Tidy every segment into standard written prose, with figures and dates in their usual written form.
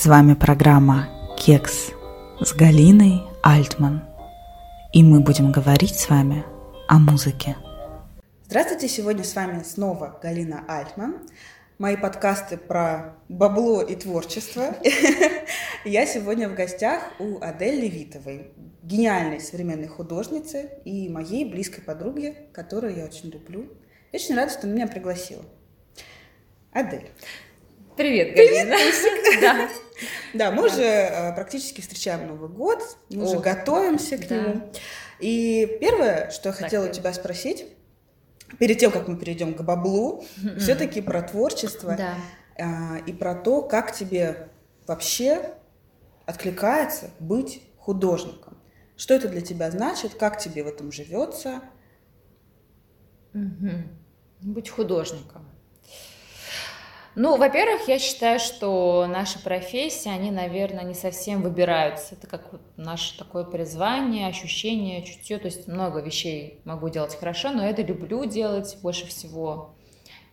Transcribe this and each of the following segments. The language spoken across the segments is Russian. С вами программа «Кекс» с Галиной Альтман. И мы будем говорить с вами о музыке. Здравствуйте, сегодня с вами снова Галина Альтман. Мои подкасты про бабло и творчество. Я сегодня в гостях у Адель Левитовой, гениальной современной художницы и моей близкой подруги, которую я очень люблю. Я очень рада, что она меня пригласила. Адель. Привет, Галина. Привет, да, мы уже практически встречаем Новый год, мы уже готовимся к нему. И первое, что я хотела у тебя спросить, перед тем, как мы перейдем к баблу, все-таки про творчество и про то, как тебе вообще откликается быть художником. Что это для тебя значит, как тебе в этом живется? Быть художником. Ну, во-первых, я считаю, что наши профессии, они, наверное, не совсем выбираются. Это как вот наше такое призвание, ощущение, чутье. То есть много вещей могу делать хорошо, но это люблю делать больше всего.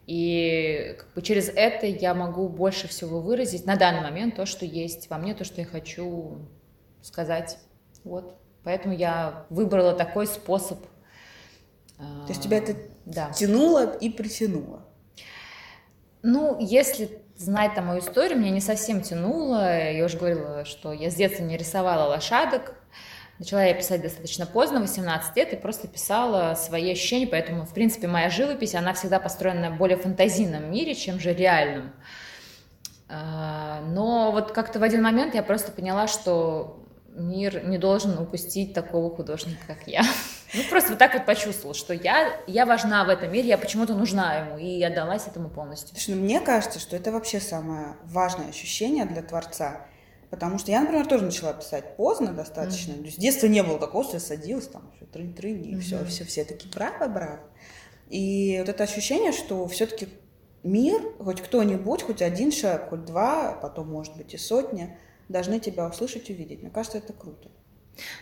И как бы через это я могу больше всего выразить на данный момент то, что есть во мне, то, что я хочу сказать. Вот. Поэтому я выбрала такой способ. То есть тебя это тянуло и притянуло? Ну, если знать там мою историю, меня не совсем тянуло. Я уже говорила, что я с детства не рисовала лошадок. Начала я писать достаточно поздно, 18 лет, и просто писала свои ощущения. Поэтому, в принципе, моя живопись, она всегда построена в более фантазийном мире, чем же реальном. Но вот как-то в один момент я просто поняла, что мир не должен упустить такого художника, как я. Ну, просто вот так вот почувствовала, что я важна в этом мире, я почему-то нужна ему, и отдалась этому полностью. Слушай, ну, мне кажется, что это вообще самое важное ощущение для творца, потому что я, например, тоже начала писать поздно достаточно, то есть с детства не было такого, что я садилась, там, трынь-трынь, и все такие браво-браво. И вот это ощущение, что все-таки мир, хоть кто-нибудь, хоть один человек, хоть два, потом, может быть, и сотня, должны тебя услышать, увидеть. Мне кажется, это круто.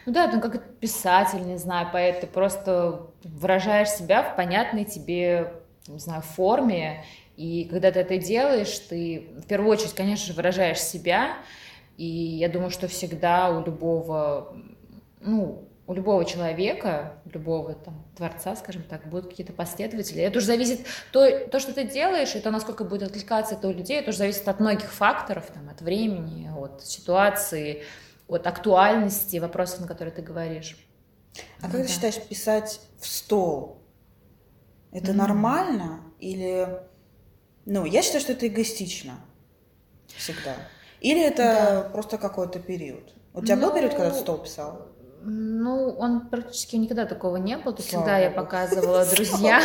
Ну да, ну как писатель, не знаю, поэт, ты просто выражаешь себя в понятной тебе, не знаю, форме, и когда ты это делаешь, ты в первую очередь, конечно же, выражаешь себя, и я думаю, что всегда у любого человека, любого там творца, скажем так, будут какие-то последователи. Это уже зависит, то, что ты делаешь, и то, насколько будет откликаться это у людей, это уже зависит от многих факторов, там, от времени, от ситуации, от актуальности вопросов, на которые ты говоришь. А как ты считаешь, писать в стол, это нормально? Или, я считаю, что это эгоистично всегда. Или это просто какой-то период? У тебя был период, когда в стол писала? Ну, он практически никогда такого не был, то всегда я показывала друзьям.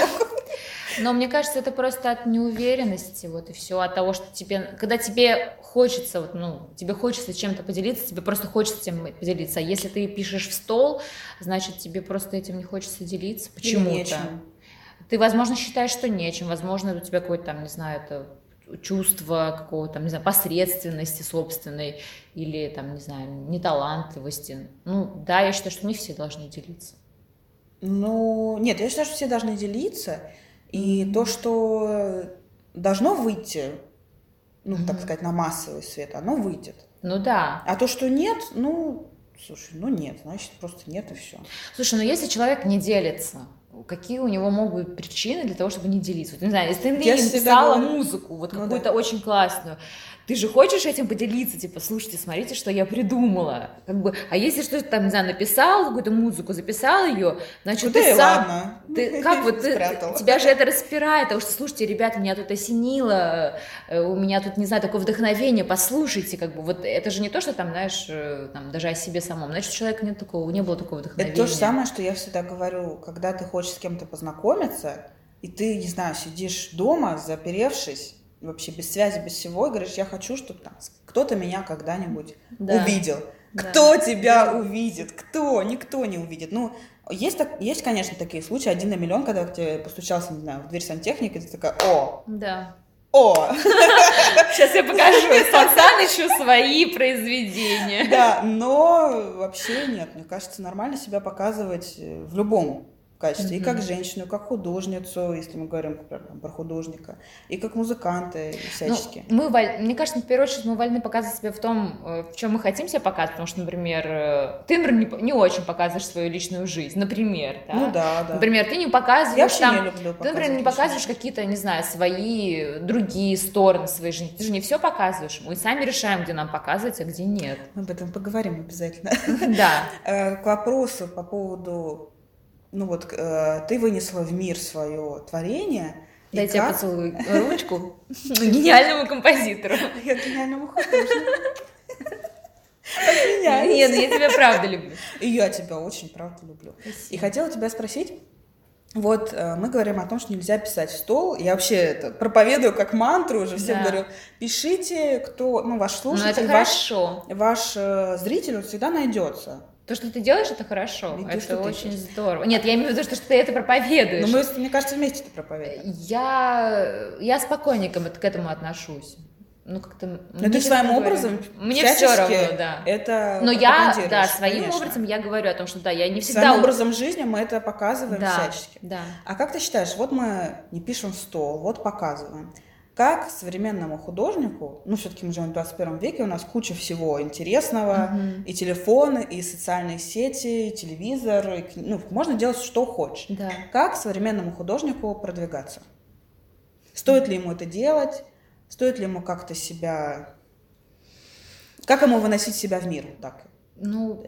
Но мне кажется, это просто от неуверенности, вот и все, от того, что тебе, когда тебе хочется, тебе хочется чем-то поделиться, тебе просто хочется этим поделиться. А если ты пишешь в стол, значит, тебе просто этим не хочется делиться почему-то. Ты, возможно, считаешь, что нечем, возможно, у тебя какой-то там, не знаю, это чувство какого-то, там, не знаю, посредственности собственной или, там, не знаю, неталантливости. Ну, да, я считаю, что не все должны делиться. Ну, нет, я считаю, что все должны делиться. И то, что должно выйти, так сказать, на массовый свет, оно выйдет. Ну, да. А то, что нет, нет, значит, просто нет и все. Слушай, если человек не делится, какие у него могут быть причины для того, чтобы не делиться? Вот, не знаю, если ты мне написала музыку, какую-то очень классную, ты же хочешь этим поделиться, типа, слушайте, смотрите, что я придумала. Как бы, а если что-то там, не знаю, написал какую-то музыку, записал ее, значит, ты сам... Ты, как вот, тебя же это распирает, потому что, слушайте, ребята, меня тут осенило, у меня тут, не знаю, такое вдохновение, послушайте, как бы, вот это же не то, что там, знаешь, там, даже о себе самом, значит, у человека нет такого, не было такого вдохновения. Это то же самое, что я всегда говорю, когда ты хочешь с кем-то познакомиться, и ты, не знаю, сидишь дома, заперевшись, вообще без связи, без всего, и говоришь, я хочу, чтобы там кто-то меня когда-нибудь увидел. Да. Кто тебя увидит? Кто? Никто не увидит. Ну, есть, конечно, такие случаи, 1 на миллион, когда к тебе постучался, не знаю, в дверь сантехника, и ты такая, о! Сейчас я покажу Сан Санычу свои произведения. Да, но вообще нет, мне кажется, нормально себя показывать в любом качестве, и как женщину, и как художницу, если мы говорим про художника, и как музыканта, и всячески. Ну, мне кажется, в первую очередь мы вольны показывать себя в том, в чем мы хотим себя показывать, потому что, например, ты, например, не очень показываешь свою личную жизнь, например, да? Ну да, да. Например, ты не показываешь там, ты, например, не показываешь какие-то, не знаю, свои другие стороны своей жизни, ты же не все показываешь, мы сами решаем, где нам показывать, а где нет. Мы об этом поговорим обязательно. Да. К вопросу по поводу... Ну вот, ты вынесла в мир свое творение. Я тебе поцелую ручку гениальному композитору. Я гениальному художнику. Нет, я тебя правда люблю. И я тебя очень правда люблю. И хотела тебя спросить. Вот мы говорим о том, что нельзя писать в стол. Я вообще это проповедую как мантру уже всем, да, говорю. Пишите, кто, ну, ваш слушатель, ваш зритель, он всегда найдется. То, что ты делаешь, это хорошо, ведь это очень здорово. Нет, я имею в виду, что ты это проповедуешь. Но мы, мне кажется, вместе это проповедуем. Я спокойненько к этому отношусь. Ну, как-то... Ну, ты своим образом, мне все равно, да. Это но я, да, своим, конечно, образом я говорю о том, что да, я не всегда... Своим образом жизни мы это показываем, да, всячески. Да. А как ты считаешь, вот мы не пишем в стол, вот показываем. Как современному художнику, ну, все-таки мы живем в 21 веке, у нас куча всего интересного, и телефоны, и социальные сети, и телевизор, и, ну, можно делать что хочешь. Да. Как современному художнику продвигаться? Стоит ли ему это делать? Стоит ли ему как-то себя... Как ему выносить себя в мир? Так. Ну,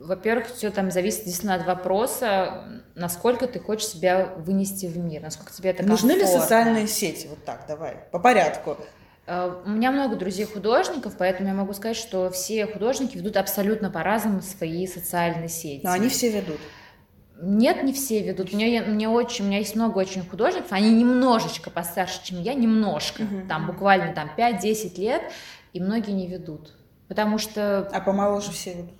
во-первых, все там зависит действительно от вопроса, насколько ты хочешь себя вынести в мир, насколько тебе это комфортно. Нужны ли социальные сети? Вот так, давай, по порядку. У меня много друзей-художников, поэтому я могу сказать, что все художники ведут абсолютно по-разному свои социальные сети. Но они все ведут. Нет, не все ведут. У меня есть много очень художников, они немножечко постарше, чем я, немножко, там буквально там, 5-10 лет, и многие не ведут. Потому что... А помоложе все ведут?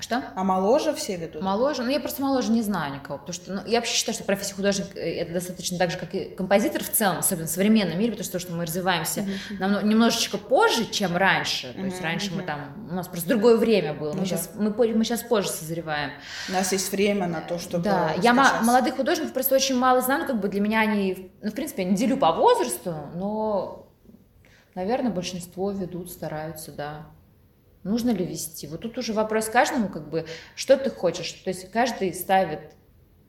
Что? А моложе все ведут? Моложе? Ну, я просто моложе не знаю никого, потому что... Ну, я вообще считаю, что профессия художника — это достаточно так же, как и композитор в целом, особенно в современном мире, потому что мы развиваемся немножечко позже, чем раньше. То есть раньше мы там... У нас просто другое время было. Мы сейчас позже созреваем. У нас есть время на то, чтобы... Да. Я молодых художников просто очень мало знаю. Как бы для меня они... Ну, в принципе, я не делю по возрасту, но, наверное, большинство ведут, стараются, да. Нужно ли вести? Вот тут уже вопрос каждому, как бы, что ты хочешь. То есть каждый ставит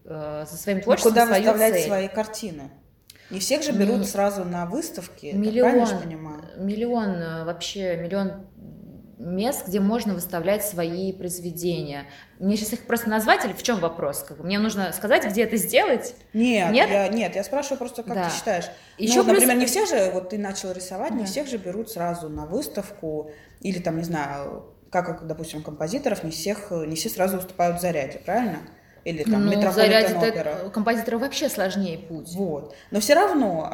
за своим творчеством свою цель. Куда выставлять свои картины? Не всех же берут сразу на выставки. Миллион мест, где можно выставлять свои произведения. Мне сейчас их просто назвать или в чем вопрос? Как бы мне нужно сказать, где это сделать? Нет, я спрашиваю просто, как ты считаешь. Еще например, не всех же, вот ты начал рисовать, не всех же берут сразу на выставку или там, не знаю, как, допустим, композиторов, не все сразу выступают в «Заряде», правильно? Или там «Метрополитен-опера». Композитора вообще сложнее путь. Вот. Но все равно,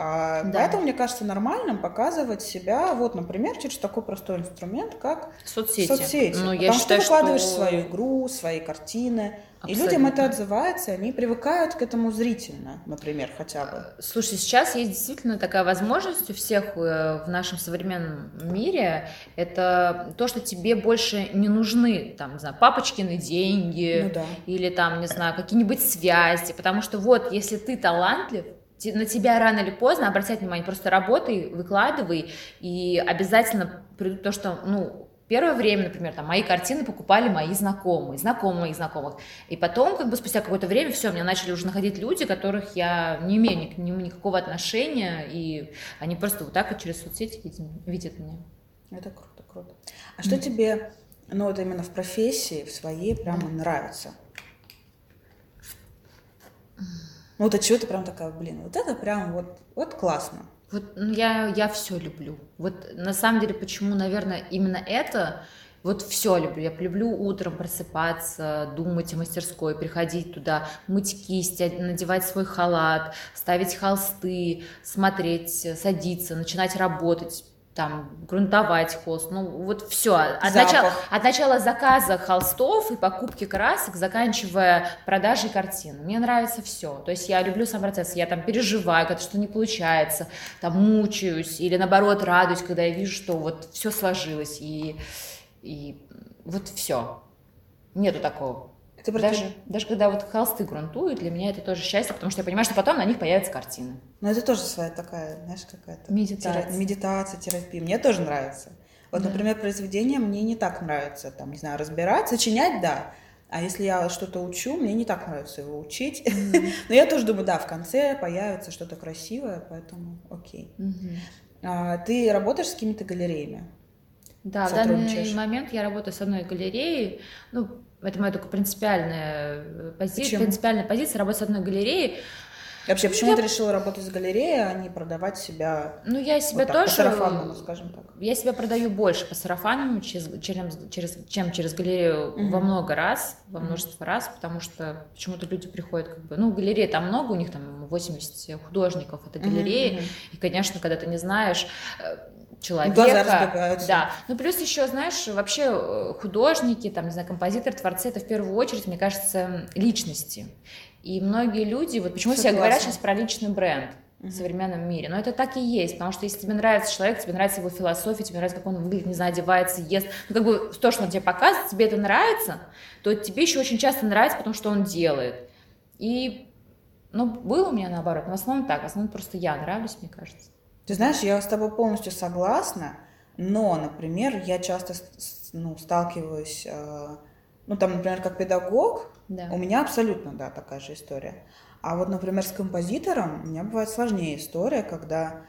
поэтому, мне кажется, нормальным показывать себя, вот, например, через такой простой инструмент, как соцсети. Ну, потому что ты выкладываешь свою игру, свои картины, абсолютно. И людям это отзывается, они привыкают к этому зрительно, например, хотя бы. Слушай, сейчас есть действительно такая возможность у всех в нашем современном мире, это то, что тебе больше не нужны, там, не знаю, папочкины деньги, или там, не знаю, какие-нибудь связи, потому что вот, если ты талантлив, на тебя рано или поздно обратят внимание, просто работай, выкладывай, и обязательно придут то, что, ну, первое время, например, там, мои картины покупали мои знакомые моих знакомых. И потом, как бы, спустя какое-то время, все, меня начали уже находить люди, которых я не имею никакого отношения, и они просто вот так вот через соцсети видят меня. Это круто, круто. А что тебе, ну, вот именно в профессии, в своей, прямо нравится? Ну, вот от чего ты прям такая, блин, вот это прям вот классно. Вот, ну, я все люблю. Вот на самом деле, почему, наверное, именно это, вот все люблю. Я люблю утром просыпаться, думать о мастерской, приходить туда, мыть кисть, надевать свой халат, ставить холсты, смотреть, садиться, начинать работать, там, грунтовать холст. Ну, вот все. От начала заказа холстов и покупки красок, заканчивая продажей картин. Мне нравится все. То есть я люблю сам процесс. Я там переживаю, когда что-то не получается, там мучаюсь или, наоборот, радуюсь, когда я вижу, что вот все сложилось. И вот все. Нету такого. Даже когда вот холсты грунтуют, для меня это тоже счастье, потому что я понимаю, что потом на них появятся картины. Но это тоже своя такая, знаешь, какая-то... Медитация, терапия. Мне тоже нравится. Вот, например, произведение мне не так нравится, там, не знаю, разбирать, сочинять, да. А если я что-то учу, мне не так нравится его учить. Mm-hmm. Но я тоже думаю, да, в конце появится что-то красивое, поэтому окей. Mm-hmm. Ты работаешь с какими-то галереями? Да, в данный момент я работаю с одной галереей. Ну, это моя только принципиальная позиция работать с одной галереей. Вообще, почему ты решила работать с галереей, а не продавать себя? Ну, я себя вот так, тоже по сарафанному, скажем так. Я себя продаю больше по сарафанному, чем через галерею mm-hmm. во множество раз, потому что почему-то люди приходят, как бы, ну, галереи там много, у них там 80 художников, это галереи, mm-hmm. и, конечно, когда ты не знаешь человека, да. Ну, плюс еще, знаешь, вообще художники, там, не знаю, композиторы, творцы, это в первую очередь, мне кажется, личности. И многие люди, вот почему все говорят сейчас про личный бренд в современном мире, но это так и есть, потому что если тебе нравится человек, тебе нравится его философия, тебе нравится, как он выглядит, не знаю, одевается, ест, ну, как бы то, что он тебе показывает, тебе это нравится, то тебе еще очень часто нравится, потому что он делает. И, ну, было у меня наоборот, но в основном так, в основном просто я нравлюсь, мне кажется. Ты знаешь, я с тобой полностью согласна, но, например, я часто, ну, сталкиваюсь... Ну, там, например, как педагог, да. У меня абсолютно, да, такая же история. А вот, например, с композитором у меня бывает сложнее история, когда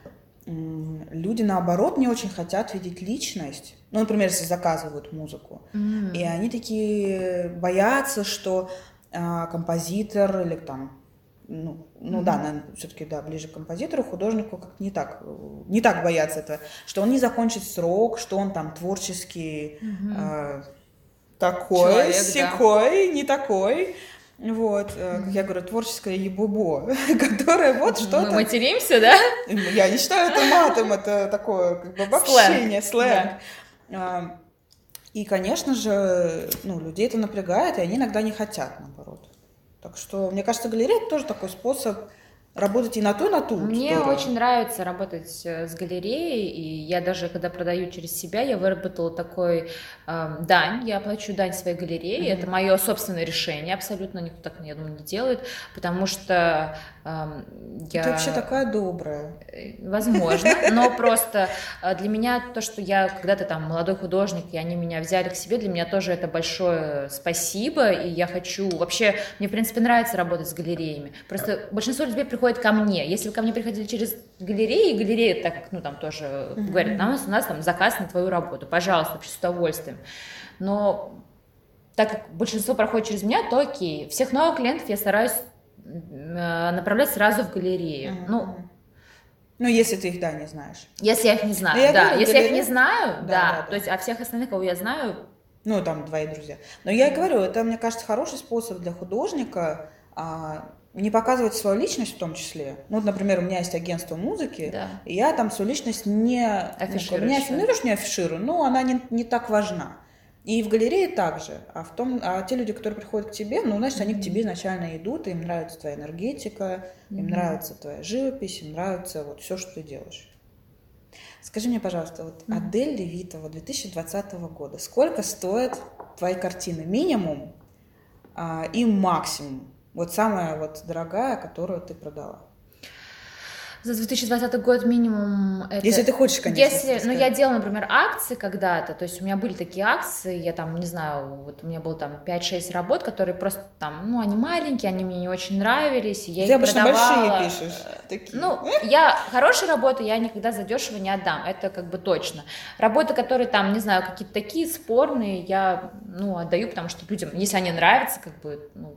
люди, наоборот, не очень хотят видеть личность. Ну, например, если заказывают музыку, и они такие боятся, что композитор или там... да, наверное, все-таки, да, ближе к композитору, художнику как-то не так боятся этого, что он не закончит срок, что он там творческий... Такой, сякой, да. Не такой. Вот, как я говорю, творческое ебубо, которое вот что-то... Мы материмся, да? Я не считаю это матом, это такое как бы обобщение, сленг. Да. И, конечно же, ну, людей это напрягает, и они иногда не хотят, наоборот. Так что, мне кажется, галерея – это тоже такой способ... Работать и на ту. Мне очень нравится работать с галереей, и я даже, когда продаю через себя, я выработала такой дань, я плачу дань своей галерее, это мое собственное решение, абсолютно никто так, я думаю, не делает, потому что я... Ты вообще такая добрая. Возможно, но просто для меня то, что я когда-то там молодой художник, и они меня взяли к себе, для меня тоже это большое спасибо, и я хочу... Вообще, мне, в принципе, нравится работать с галереями, просто большинство людей приходят ко мне. Если вы ко мне приходили через галереи, галерея, так как, ну, там тоже говорят, у нас там заказ на твою работу, пожалуйста, вообще с удовольствием. Но так как большинство проходит через меня, то окей. Всех новых клиентов я стараюсь направлять сразу в галерею. Ну, если ты их, да, не знаешь. Если я их не знаю, да. Говорю, если галерея... я их не знаю, да. То есть, а всех остальных, кого я знаю... Ну, там, твои друзья. Но я и говорю, это, мне кажется, хороший способ для художника... не показывать свою личность в том числе. Ну, вот, например, у меня есть агентство музыки, да. И я там свою личность не афиширую, но она не так важна. И в галерее также. А те люди, которые приходят к тебе, ну, значит, они к тебе изначально идут, им нравится твоя энергетика, им нравится твоя живопись, им нравится вот все, что ты делаешь. Скажи мне, пожалуйста, вот Адель Левитова 2020 года, сколько стоят твои картины? Минимум и максимум? Вот самая вот дорогая, которую ты продала. За 2020 год минимум это... Если ты хочешь, конечно. Если, я делала, например, акции когда-то, то есть у меня были такие акции, я там, не знаю, вот у меня было там 5-6 работ, которые просто там, ну, они маленькие, они мне не очень нравились, и я их продавала. Ты обычно большие пишешь. Такие. Ну, я хорошие работы я никогда задешево не отдам, это как бы точно. Работы, которые там, не знаю, какие-то такие спорные, я, ну, отдаю, потому что людям, если они нравятся, как бы, ну,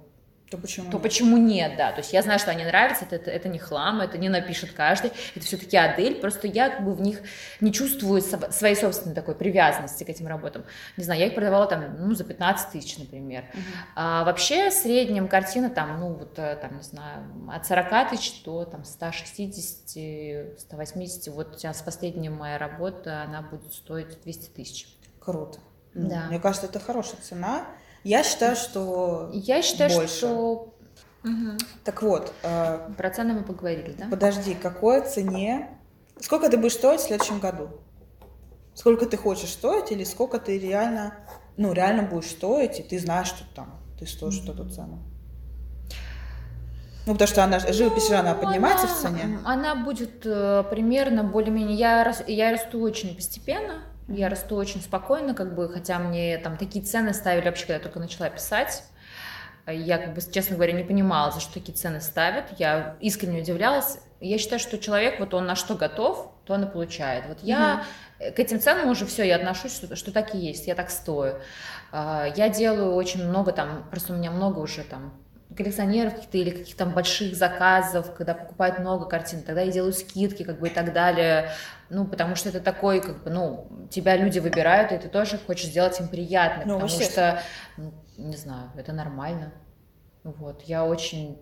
То почему нет, да. То есть я знаю, что они нравятся, это не хлам, это не напишет каждый, это все-таки Адель, просто я как бы в них не чувствую своей собственной такой привязанности к этим работам. Не знаю, я их продавала там, ну, за 15 тысяч, например. А вообще в среднем картина там, ну, вот там, не знаю, от 40 тысяч до там 160, 180, вот сейчас последняя моя работа, она будет стоить 200 тысяч. Круто. Ну, да. Мне кажется, это хорошая цена. Я считаю, больше. Что... Так вот. Про цены мы поговорили, да? Подожди, какой цене... Сколько ты будешь стоить в следующем году? Сколько ты хочешь стоить или сколько ты реально будешь стоить, и ты знаешь, что там Ты стоишь эту цену. Ну, потому что она живопись, она поднимается в цене. Она будет примерно более-менее... Я расту очень постепенно, я расту очень спокойно, как бы, хотя мне там такие цены ставили вообще, когда я только начала писать. Я, как бы, честно говоря, не понимала, за что такие цены ставят. Я искренне удивлялась. Я считаю, что человек, вот он на что готов, то он и получает. Вот я к этим ценам уже все, я отношусь, что так и есть, я так стою. Я делаю очень много там, просто у меня много уже там коллекционеров каких-то или каких-то там больших заказов, когда покупают много картин, тогда я делаю скидки, как бы, и так далее. Ну, потому что это такой, как бы, ну, тебя люди выбирают, и ты тоже хочешь сделать им приятно, ну, потому что, ну, не знаю, это нормально. Вот, я очень,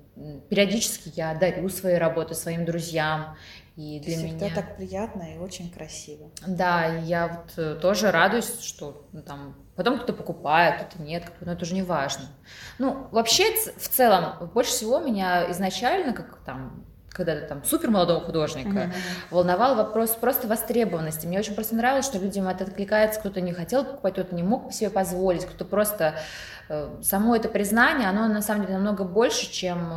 периодически я дарю свои работы своим друзьям, и для меня... Всегда так приятно и очень красиво. Да, и я вот тоже радуюсь, что, ну, там, потом кто-то покупает, кто-то нет, но это уже не важно. Ну, вообще, в целом, больше всего меня изначально, как там, когда-то там супер молодого художника, волновал вопрос просто востребованности. Мне очень просто нравилось, что людям это откликается, кто-то не хотел покупать, кто-то не мог себе позволить, кто-то просто... Само это признание, оно на самом деле намного больше, чем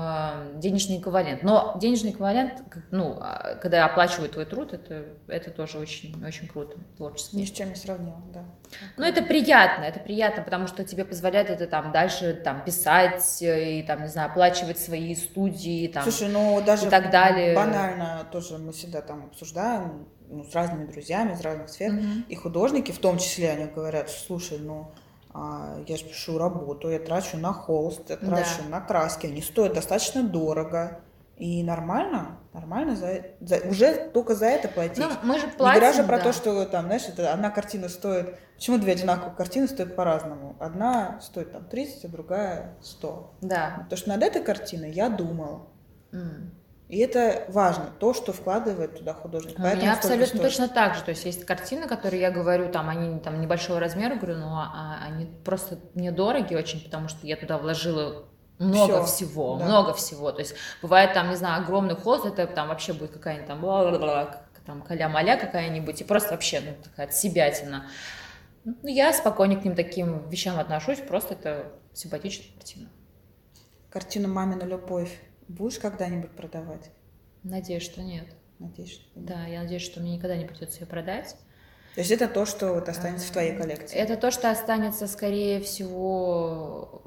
денежный эквивалент. Но денежный эквивалент, ну, когда оплачивают твой труд, это тоже очень, очень круто, творчески. Ни с чем не сравнимо, да. Но это приятно, потому что тебе позволяет это там дальше там, писать и там, не знаю, оплачивать свои студии там. Слушай, ну даже и так далее. Банально тоже мы всегда там обсуждаем, ну, с разными друзьями, из разных сфер, и художники в том числе, они говорят, слушай, ну, я же пишу работу, я трачу на холст, я трачу на краски, они стоят достаточно дорого. И нормально уже только за это платить. Ну, мы же платим, не говоря же про то, что там, знаешь, это одна картина стоит... Почему две одинаковые картины стоят по-разному? Одна стоит там 30, а другая 100. Да. Потому что над этой картиной я думала. И это важно, то, что вкладывает туда художник. У меня абсолютно точно так же. То есть есть картины, которые я говорю, там они там небольшого размера, говорю, но они просто мне дороги очень, потому что я туда вложила много всего, много всего. То есть бывает там, не знаю, огромный холст, это там вообще будет какая-нибудь там бла-бла-бла, там каля-маля какая-нибудь, и просто вообще, ну, такая отсебятина. Ну, я спокойно к ним таким вещам отношусь, просто это симпатичная картина. Картину «Мамина любовь» будешь когда-нибудь продавать? Надеюсь, что нет. Надеюсь, что нет. Да, я надеюсь, что мне никогда не придется ее продать. То есть это то, что вот останется в твоей коллекции? Это то, что останется, скорее всего,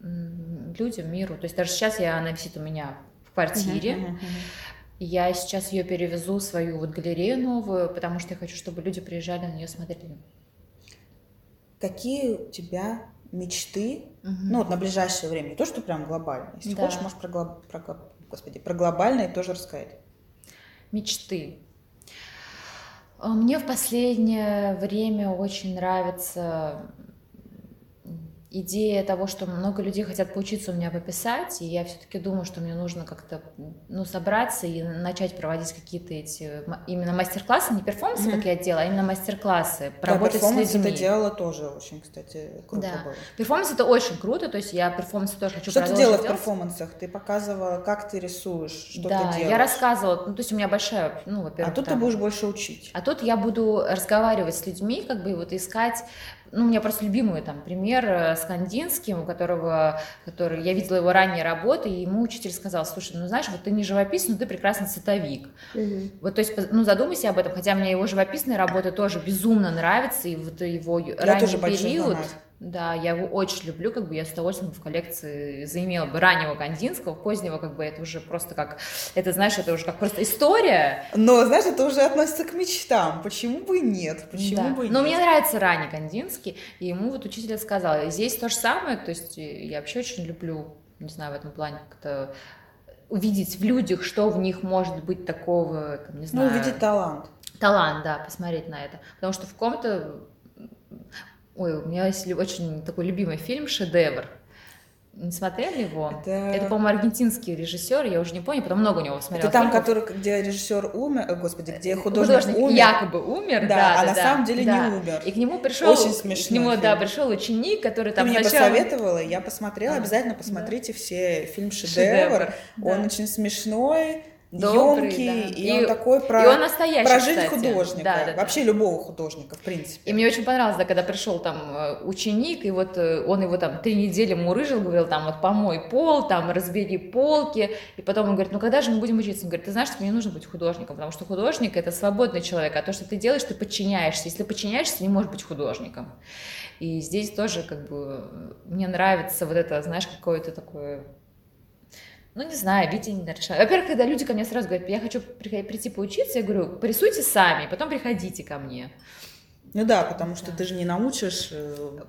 людям, миру. То есть даже сейчас она висит у меня в квартире. Я сейчас ее перевезу в свою вот галерею новую, потому что я хочу, чтобы люди приезжали на нее смотрели. Какие у тебя мечты, ну вот на ближайшее время, не то, что прям глобально. Если хочешь, можешь про глобальное тоже рассказать. Мечты. Мне в последнее время очень нравится идея того, что много людей хотят поучиться у меня пописать, и я все-таки думаю, что мне нужно как-то, ну, собраться и начать проводить какие-то эти именно мастер-классы, не перформансы, как я делала, а именно мастер-классы, поработать с людьми. Да, перформанс это делала тоже очень, кстати, круто было. Перформанс это очень круто, то есть я перформансы тоже хочу продолжить. Что ты делала в перформансах? Ты показывала, как ты рисуешь, что ты делаешь? Да, я рассказывала, ну, то есть у меня большая, ну, во-первых... А тут ты будешь больше учить. А тут я буду разговаривать с людьми, как бы вот искать... Ну, у меня просто любимый там пример с Кандинским, который я видела его ранние работы, и ему учитель сказал, слушай, ну, знаешь, вот ты не живописец, но ты прекрасный цветовик. Вот, то есть, ну, задумайся об этом, хотя мне его живописные работы тоже безумно нравятся, и вот его ранний период... Да, я его очень люблю, как бы я с удовольствием в коллекции заимела бы раннего Кандинского, позднего, как бы это уже просто как, это, знаешь, это уже как просто история. Но, знаешь, это уже относится к мечтам, почему бы и нет, почему бы и нет. Но мне нравится ранний Кандинский, и ему вот учитель сказал, здесь то же самое, то есть я вообще очень люблю, не знаю, в этом плане как-то увидеть в людях, что в них может быть такого, там, не знаю. Ну, увидеть талант. Талант, да, посмотреть на это, потому что в ком-то... Ой, у меня есть очень такой любимый фильм «Шедевр». Не смотрели его? Это, по-моему, аргентинский режиссер, я уже не помню, потом много у него смотрела. Это там, который, где режиссер умер, где художник умер. Якобы умер, на самом деле не умер. И к нему пришел, очень смешной фильм. Да, пришел ученик, который там сначала... Ты мне посоветовала, я посмотрела, обязательно посмотрите все фильм «Шедевр». Он очень смешной. добрый, емкий, да. и он такой про жизнь художника, да. вообще любого художника, в принципе. И мне очень понравилось, да, когда пришел там ученик, и вот он его там 3 недели мурыжил, говорил там вот помой пол, там разбери полки, и потом он говорит, ну когда же мы будем учиться? Он говорит, ты знаешь, что мне нужно быть художником, потому что художник — это свободный человек, а то, что ты делаешь, ты подчиняешься, если подчиняешься, не можешь быть художником. И здесь тоже как бы мне нравится вот это, знаешь, какое-то такое... Ну, не знаю, видение нарушает. Во-первых, когда люди ко мне сразу говорят, я хочу прийти поучиться, я говорю, порисуйте сами, потом приходите ко мне. Ну да, потому что ты же не научишь.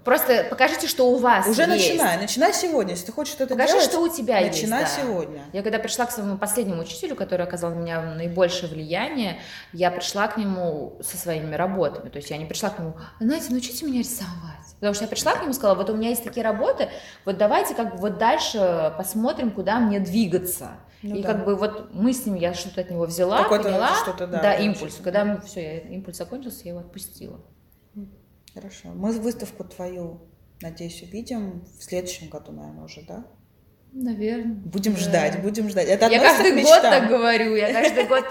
Просто покажите, что у вас уже есть. Уже начинай сегодня, если ты хочешь что-то делать. Покажи, что у тебя есть, да. Начинай сегодня. Я когда пришла к своему последнему учителю, который оказал на меня наибольшее влияние, я пришла к нему со своими работами. То есть я не пришла к нему, знаете, научите меня рисовать. Потому что я пришла к нему и сказала, вот у меня есть такие работы, вот давайте как бы вот дальше посмотрим, куда мне двигаться. Ну, и да. как бы вот мы с ним, я что-то от него взяла, поняла, да, импульс. Когда все, импульс закончился, я его отпустила. Хорошо. Мы выставку твою, надеюсь, увидим в следующем году, наверное, уже, да? Наверное. Будем ждать, будем ждать. Это я каждый год так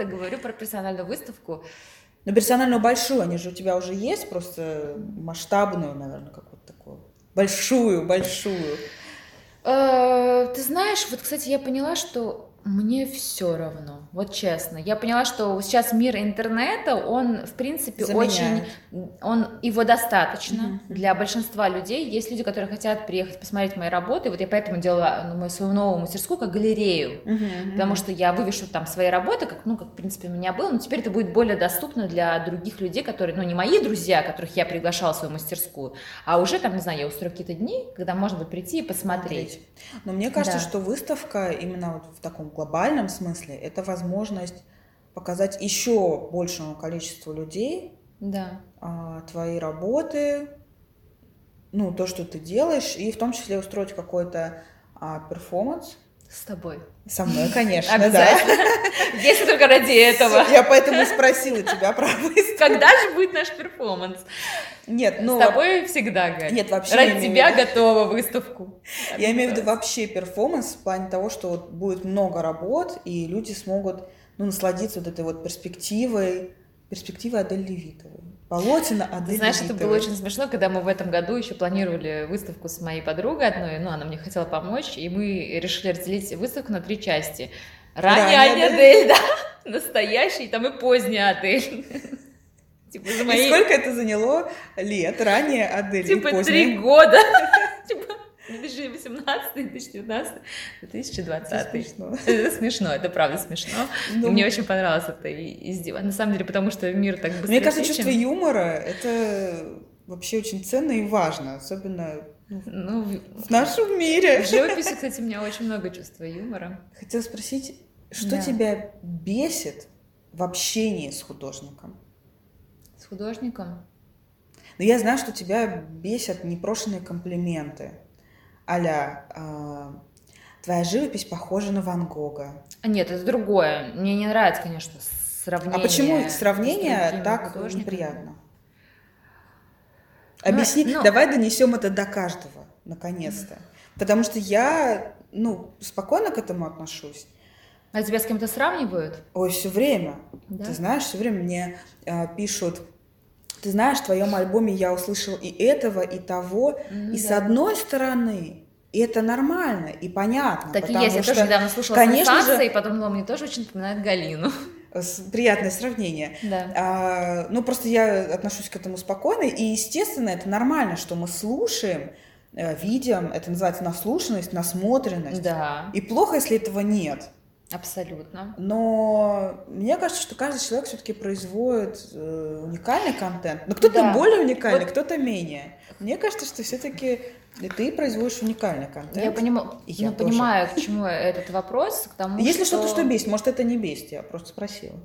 говорю, про персональную выставку. Но персональную большую, они же у тебя уже есть, просто масштабную, наверное, какую-то такую. Большую. Ты знаешь, вот, кстати, я поняла, что... Мне все равно, вот честно. Я поняла, что сейчас мир интернета, он, в принципе, заменяет. Его достаточно для большинства людей. Есть люди, которые хотят приехать посмотреть мои работы. Вот я поэтому делала свою новую мастерскую как галерею. Потому что я вывешу там свои работы, как, в принципе, у меня было. Но теперь это будет более доступно для других людей, которые, не мои друзья, которых я приглашала в свою мастерскую, а уже там, не знаю, я устрою какие-то дни, когда можно будет прийти и посмотреть. Но мне кажется, да. что выставка именно вот в таком глобальном смысле это возможность показать еще большему количеству людей да. Твои работы, то, что ты делаешь, и в том числе устроить какой-то перформанс. С тобой. Со мной, конечно, обязательно. Да. Если только ради этого. Я поэтому спросила тебя про выставку. Когда же будет наш перформанс? Нет, с тобой всегда, Галь. Нет, вообще. Ради тебя готова выставку. Я имею в виду вообще перформанс в плане того, что вот будет много работ, и люди смогут насладиться вот этой вот перспективой Адель Левитовой. Полотна Адель Левитовой. Знаешь, это было очень смешно, когда мы в этом году еще планировали выставку с моей подругой одной, она мне хотела помочь, и мы решили разделить выставку на 3 части. Ранняя Адель, да, настоящий, там и поздняя Адель. И сколько это заняло лет, ранняя Адель и поздняя? 3 года. 2018, 2019, 2020. Смешно. Это смешно, это правда смешно. Мне очень понравилось это издева. На самом деле, потому что мир так быстро. Мне кажется, чувство юмора это вообще очень ценно и важно, особенно в нашем мире. В живописи, кстати, у меня очень много чувства юмора. Хотела спросить, что тебя бесит в общении с художником? С художником? Я знаю, что тебя бесят непрошенные комплименты. А-ля твоя живопись похожа на Ван Гога. Нет, это другое. Мне не нравится, конечно, сравнение. А почему сравнение так художниками? Неприятно? Объясни, давай донесем это до каждого, наконец-то. Потому что я, спокойно к этому отношусь. А тебя с кем-то сравнивают? Ой, все время. Да? Ты знаешь, все время мне пишут... Ты знаешь, в твоем альбоме я услышала и этого, и того. И с одной стороны, это нормально и понятно. Так и есть. Я тоже недавно слушала сенсации, и подумала, мне тоже очень напоминает Галину. Приятное сравнение. Да. Просто я отношусь к этому спокойно. И, естественно, это нормально, что мы слушаем, видим. Это называется наслушанность, насмотренность. Да. И плохо, если этого нет. Абсолютно. Но мне кажется, что каждый человек все-таки производит уникальный контент. Но кто-то более уникальный, кто-то менее. Мне кажется, что все-таки ты производишь уникальный контент. Я понимаю, к чему этот вопрос. К тому, если что-то, что бесит, может, это не бесит, я просто спросила.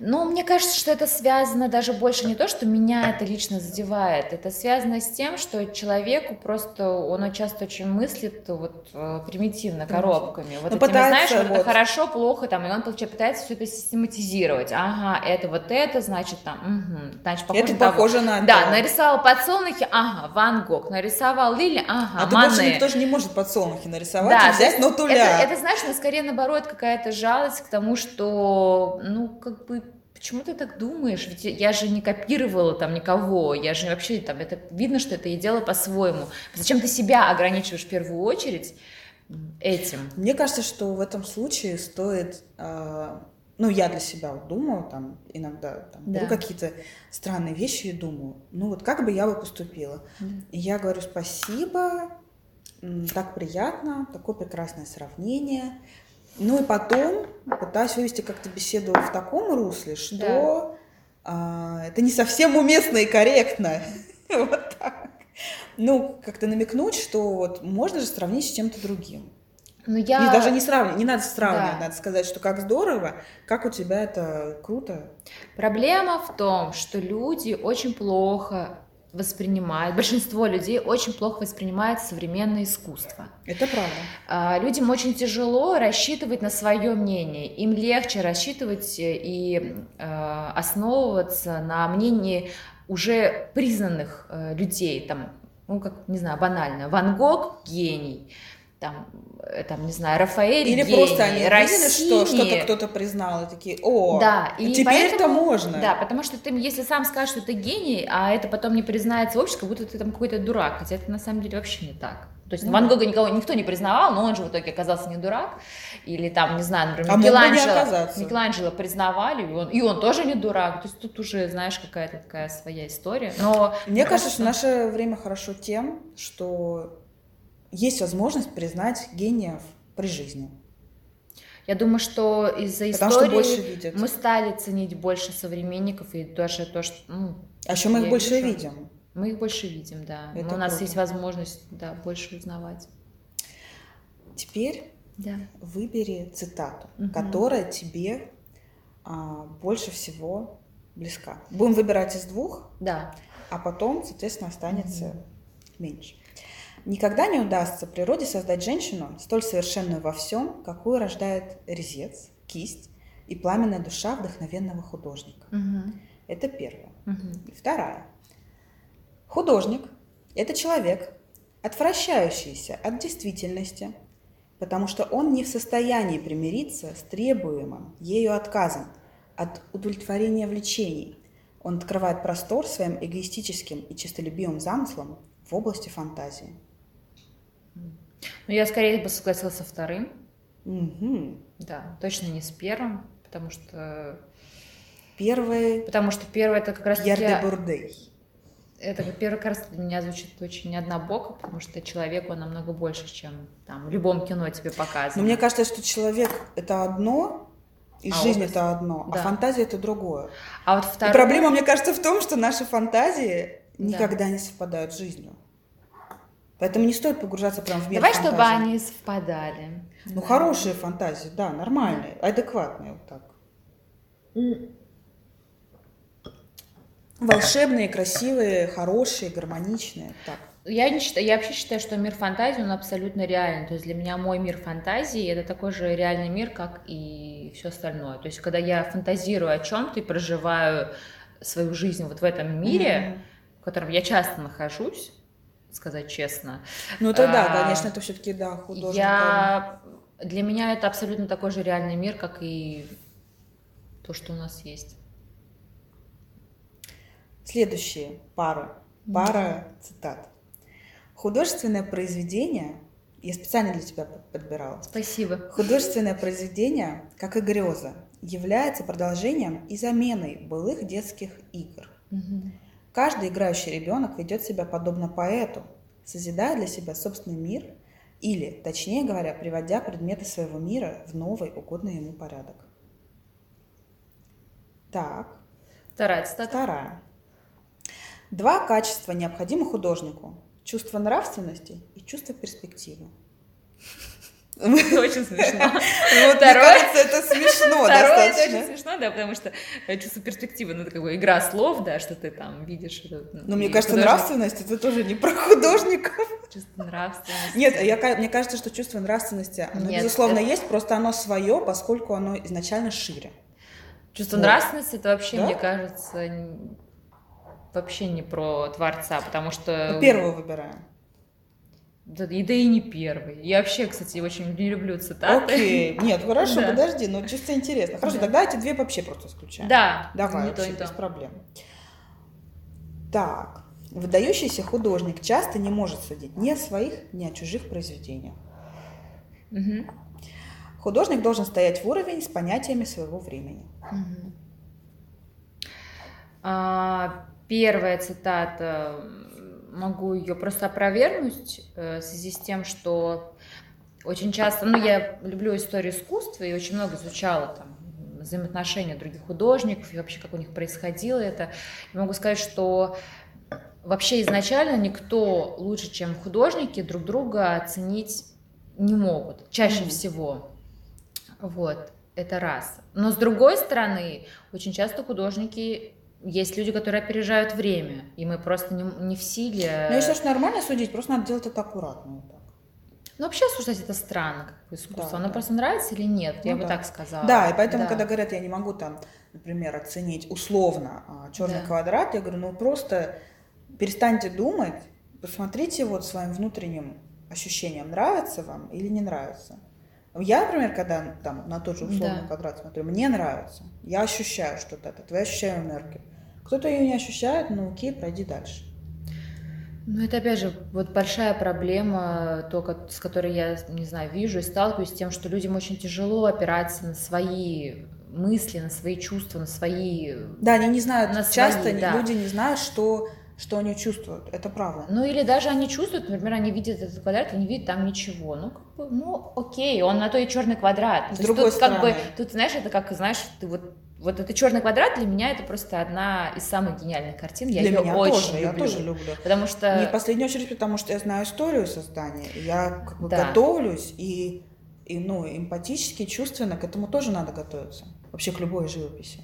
Ну, мне кажется, что это связано даже больше не то, что меня это лично задевает, это связано с тем, что человеку просто, он часто очень мыслит вот примитивно, коробками. Вот этим, знаешь, вот это хорошо, плохо, там, и он пытается все это систематизировать. Ага, это вот это, значит, там, угу, значит, похоже, это похоже на это. Да, нарисовал подсолнухи, ага, Ван Гог, нарисовал лили, ага, Мане. А ты больше никто же не может подсолнухи нарисовать, да, и взять на туля. Это, знаешь, скорее, наоборот, какая-то жалость к тому, что, ну, как бы, почему ты так думаешь? Ведь я же не копировала там никого, я же вообще там, это видно, что это и дело по-своему. Зачем ты себя ограничиваешь в первую очередь этим? Мне кажется, что в этом случае стоит, ну, я для себя вот думаю, там, иногда там, беру какие-то странные вещи и думаю, ну, вот как бы я бы поступила? И я говорю спасибо, так приятно, такое прекрасное сравнение. Ну и потом пытаюсь вывести как-то беседу в таком русле, что это не совсем уместно и корректно. Вот так. Ну, как-то намекнуть, что вот можно же сравнить с чем-то другим. Но я... И даже не сравнивать, не надо сравнивать, надо сказать, что как здорово, как у тебя это круто. Проблема в том, что люди очень плохо воспринимает, большинство людей очень плохо воспринимает современное искусство. Это правда. Людям очень тяжело рассчитывать на свое мнение. Им легче рассчитывать и основываться на мнении уже признанных людей. Там, ну, как, не знаю, банально. Ван Гог – гений. Там, не знаю, Рафаэль, или гений, просто они видели, что что-то кто-то признал, и такие, о, да, и теперь-то можно. Да, потому что ты, если сам скажешь, что ты гений, а это потом не признается общество, как будто ты там какой-то дурак, хотя это на самом деле вообще не так. То есть Ван Гога никто не признавал, но он же в итоге оказался не дурак. Или там, не знаю, например, Микеланджело признавали, и он тоже не дурак. То есть тут уже, знаешь, какая-то такая своя история. Но мне кажется, что наше время хорошо тем, что... есть возможность признать гениев при жизни. Я думаю, что из-за истории мы стали ценить больше современников и даже то, что... Ну, а еще мы их больше видим. Мы их больше видим, да. У нас есть возможность, да, больше узнавать. Теперь выбери цитату, которая тебе больше всего близка. Будем выбирать из двух, а потом, соответственно, останется меньше. Никогда не удастся природе создать женщину, столь совершенную во всем, какую рождает резец, кисть и пламенная душа вдохновенного художника. Угу. Это первое. Угу. И вторая. Художник – это человек, отвращающийся от действительности, потому что он не в состоянии примириться с требуемым ею отказом от удовлетворения влечений. Он открывает простор своим эгоистическим и честолюбивым замыслом в области фантазии. Ну, я скорее бы согласилась со вторым. Угу. Да, точно не с первым, потому что... Первый... Потому что первый это как раз... Ярды-бурдей. Это первый, как раз, для меня звучит очень однобоко, потому что человеку он намного больше, чем там в любом кино тебе показывают. Но мне кажется, что человек это одно, и жизнь это одно, а фантазия это другое. А вот второй... И проблема, мне кажется, в том, что наши фантазии никогда не совпадают с жизнью. Поэтому не стоит погружаться прям в мир фантазии. Давай, чтобы они совпадали. Ну, хорошие фантазии, да, нормальные, адекватные вот так. Волшебные, красивые, хорошие, гармоничные. Так. Я вообще считаю, что мир фантазии, он абсолютно реален. То есть для меня мой мир фантазии – это такой же реальный мир, как и все остальное. То есть когда я фантазирую о чем-то и проживаю свою жизнь вот в этом мире, в котором я часто нахожусь, сказать честно. Ну, это да, конечно, это все-таки, да, художник. Для меня это абсолютно такой же реальный мир, как и то, что у нас есть. Следующие пара цитат. Художественное произведение, я специально для тебя подбирала. Спасибо. Художественное произведение, как и греза, является продолжением и заменой былых детских игр. Угу. Каждый играющий ребенок ведет себя подобно поэту, созидая для себя собственный мир или, точнее говоря, приводя предметы своего мира в новый, угодный ему порядок. Так. Вторая. Два качества необходимы художнику: чувство нравственности и чувство перспективы. Это очень смешно. Мне кажется, это смешно достаточно. Это очень смешно, да, потому что чувство перспективы, ну, это как бы игра слов, да, что ты там видишь. Но мне кажется, нравственность, это тоже не про художников. Чувство нравственности. Нет, мне кажется, что чувство нравственности, оно, безусловно, есть, просто оно свое, поскольку оно изначально шире. Чувство нравственности, это вообще, мне кажется, вообще не про творца, потому что... Первого выбираем. Да и не первый. Я вообще, кстати, очень не люблю цитаты. Окей, нет, хорошо, да. Подожди, но чисто интересно. Хорошо, да. Тогда эти две вообще просто исключаем. Да. Давай, вообще, без проблем. Так, выдающийся художник часто не может судить ни о своих, ни о чужих произведениях. Угу. Художник должен стоять в уровень с понятиями своего времени. Угу. Первая цитата... Могу ее просто опровергнуть в связи с тем, что очень часто... Ну, я люблю историю искусства и очень много изучала там взаимоотношения других художников и вообще, как у них происходило это. И могу сказать, что вообще изначально никто лучше, чем художники, друг друга оценить не могут. Чаще всего. Вот. Это раз. Но с другой стороны, очень часто художники... Есть люди, которые опережают время, и мы просто не в силе... Ну, если что, нормально судить, просто надо делать это аккуратно. Вот так. Ну, вообще осуждать это странно, как бы искусство. Да, оно просто нравится или нет, ну, я бы так сказала. Да, и поэтому, когда говорят, я не могу там, например, оценить условно «Черный квадрат», я говорю, ну, просто перестаньте думать, посмотрите вот своим внутренним ощущением, нравится вам или не нравится. Я, например, когда там, на тот же условный квадрат смотрю, мне нравится, я ощущаю что-то от этого, я ощущаю энергию. Кто-то ее не ощущает, ну окей, пройди дальше. Ну, это, опять же, вот большая проблема, то, с которой я, не знаю, вижу и сталкиваюсь с тем, что людям очень тяжело опираться на свои мысли, на свои чувства, на свои... Да, они не знают, люди не знают, что они чувствуют, это правда. Ну, или даже они чувствуют, например, они видят этот квадрат, они видят там ничего. Ну, как бы, ну, окей, он на то и черный квадрат. С другой стороны. Тут, знаешь, это как, знаешь, ты вот это черный квадрат для меня это просто одна из самых гениальных картин. Я ее очень люблю. Я тоже люблю. Потому что... Не в последнюю очередь, потому что я знаю историю создания, я как бы готовлюсь, и ну, эмпатически, чувственно к этому тоже надо готовиться. Вообще к любой живописи.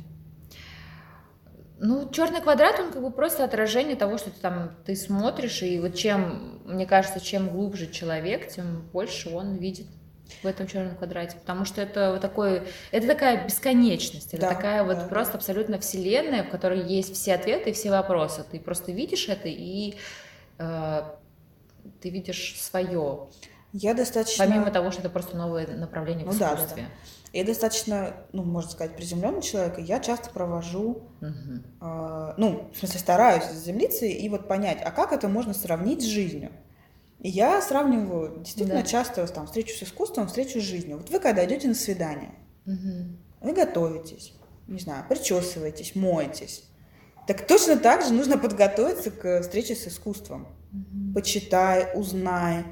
Ну, черный квадрат, он как бы просто отражение того, что ты смотришь, и вот чем, мне кажется, чем глубже человек, тем больше он видит в этом черном квадрате, потому что это вот такой, это такая бесконечность, это такая вот просто абсолютно вселенная, в которой есть все ответы и все вопросы, ты просто видишь это, и ты видишь свое, помимо того, что это просто новое направление в искусстве. Я достаточно, ну, можно сказать, приземленный человек, и я часто провожу, стараюсь заземлиться и вот понять, а как это можно сравнить с жизнью. И я сравниваю действительно часто там, встречу с искусством, встречу с жизнью. Вот вы когда идете на свидание, вы готовитесь, не знаю, причесываетесь, моетесь, так точно так же нужно подготовиться к встрече с искусством. Почитай, узнай.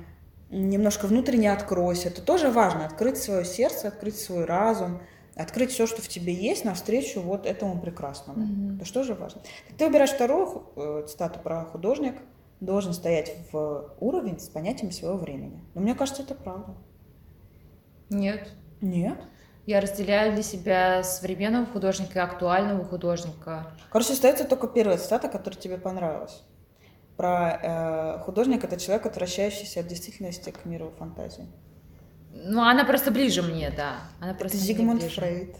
Немножко внутренне откройся. Это тоже важно. Открыть свое сердце, открыть свой разум, открыть все, что в тебе есть, навстречу вот этому прекрасному. Это что же важно? Ты выбираешь вторую цитату про художник, должен стоять в уровень с понятиями своего времени. Но мне кажется, это правда. Нет. Нет? Я разделяю для себя современного художника и актуального художника. Короче, остается только первая цитата, которая тебе понравилась. Про художник — это человек, отвращающийся от действительности к миру фантазии. Ну, она просто ближе мне, да. Она просто это Зигмунд Фрейд.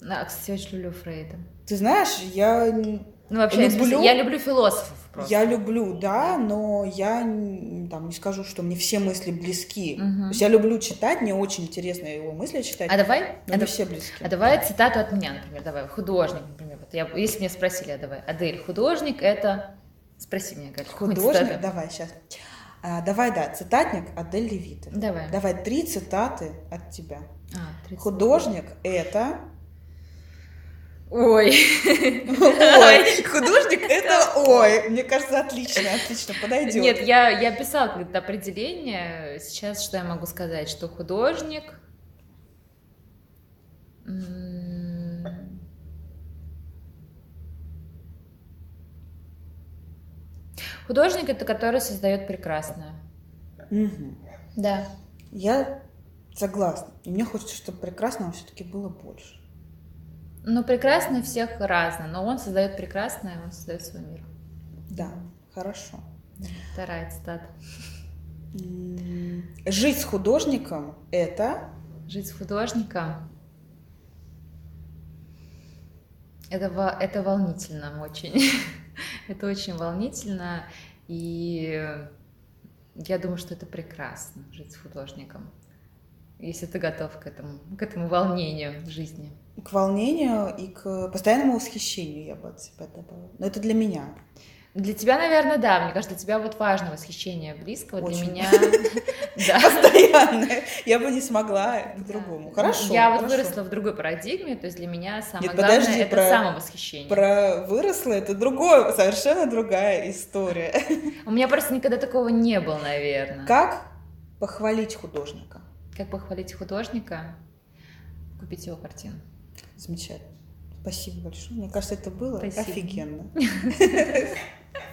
Да, кстати, очень люблю Фрейда. Ты знаешь, я люблю философов просто. Я люблю, да, но я там, не скажу, что мне все мысли близки. То есть я люблю читать, мне очень интересно его мысли читать. А давай? Мне все близки. А давай цитату от меня, например, давай. Художник, например. Вот если меня спросили, давай. Адель, художник — это... Спроси меня, как художник. Давай, сейчас. Цитатник Адель Левитова. Давай, 3 цитаты от тебя. Художник — это... Художник — это ой. Мне кажется, отлично подойдет. Нет, я писала какое-то определение. Сейчас что я могу сказать? Что художник... Художник — это который создает прекрасное. Да. Я Согласна. И мне хочется, чтобы прекрасного все-таки было больше. Ну, прекрасное всех разно, но он создает прекрасное, он создает свой мир. Да, хорошо. Вторая цитата. Жить с художником – это? Жить с художником – это волнительно очень. Это очень волнительно, и я думаю, что это прекрасно, жить с художником, если ты готов к этому волнению жизни. К волнению и к постоянному восхищению я бы от себя добавила. Но это для меня. Для тебя, наверное, да. Мне кажется, для тебя вот важно восхищение близкого. Очень. Для меня... Постоянное. Я бы не смогла по-другому. Хорошо. Я вот выросла в другой парадигме, то есть для меня самое главное – это самовосхищение. Про выросла – это другое, совершенно другая история. У меня просто никогда такого не было, наверное. Как похвалить художника? Как похвалить художника? Купить его картину. Замечательно. Спасибо большое. Мне кажется, это было офигенно.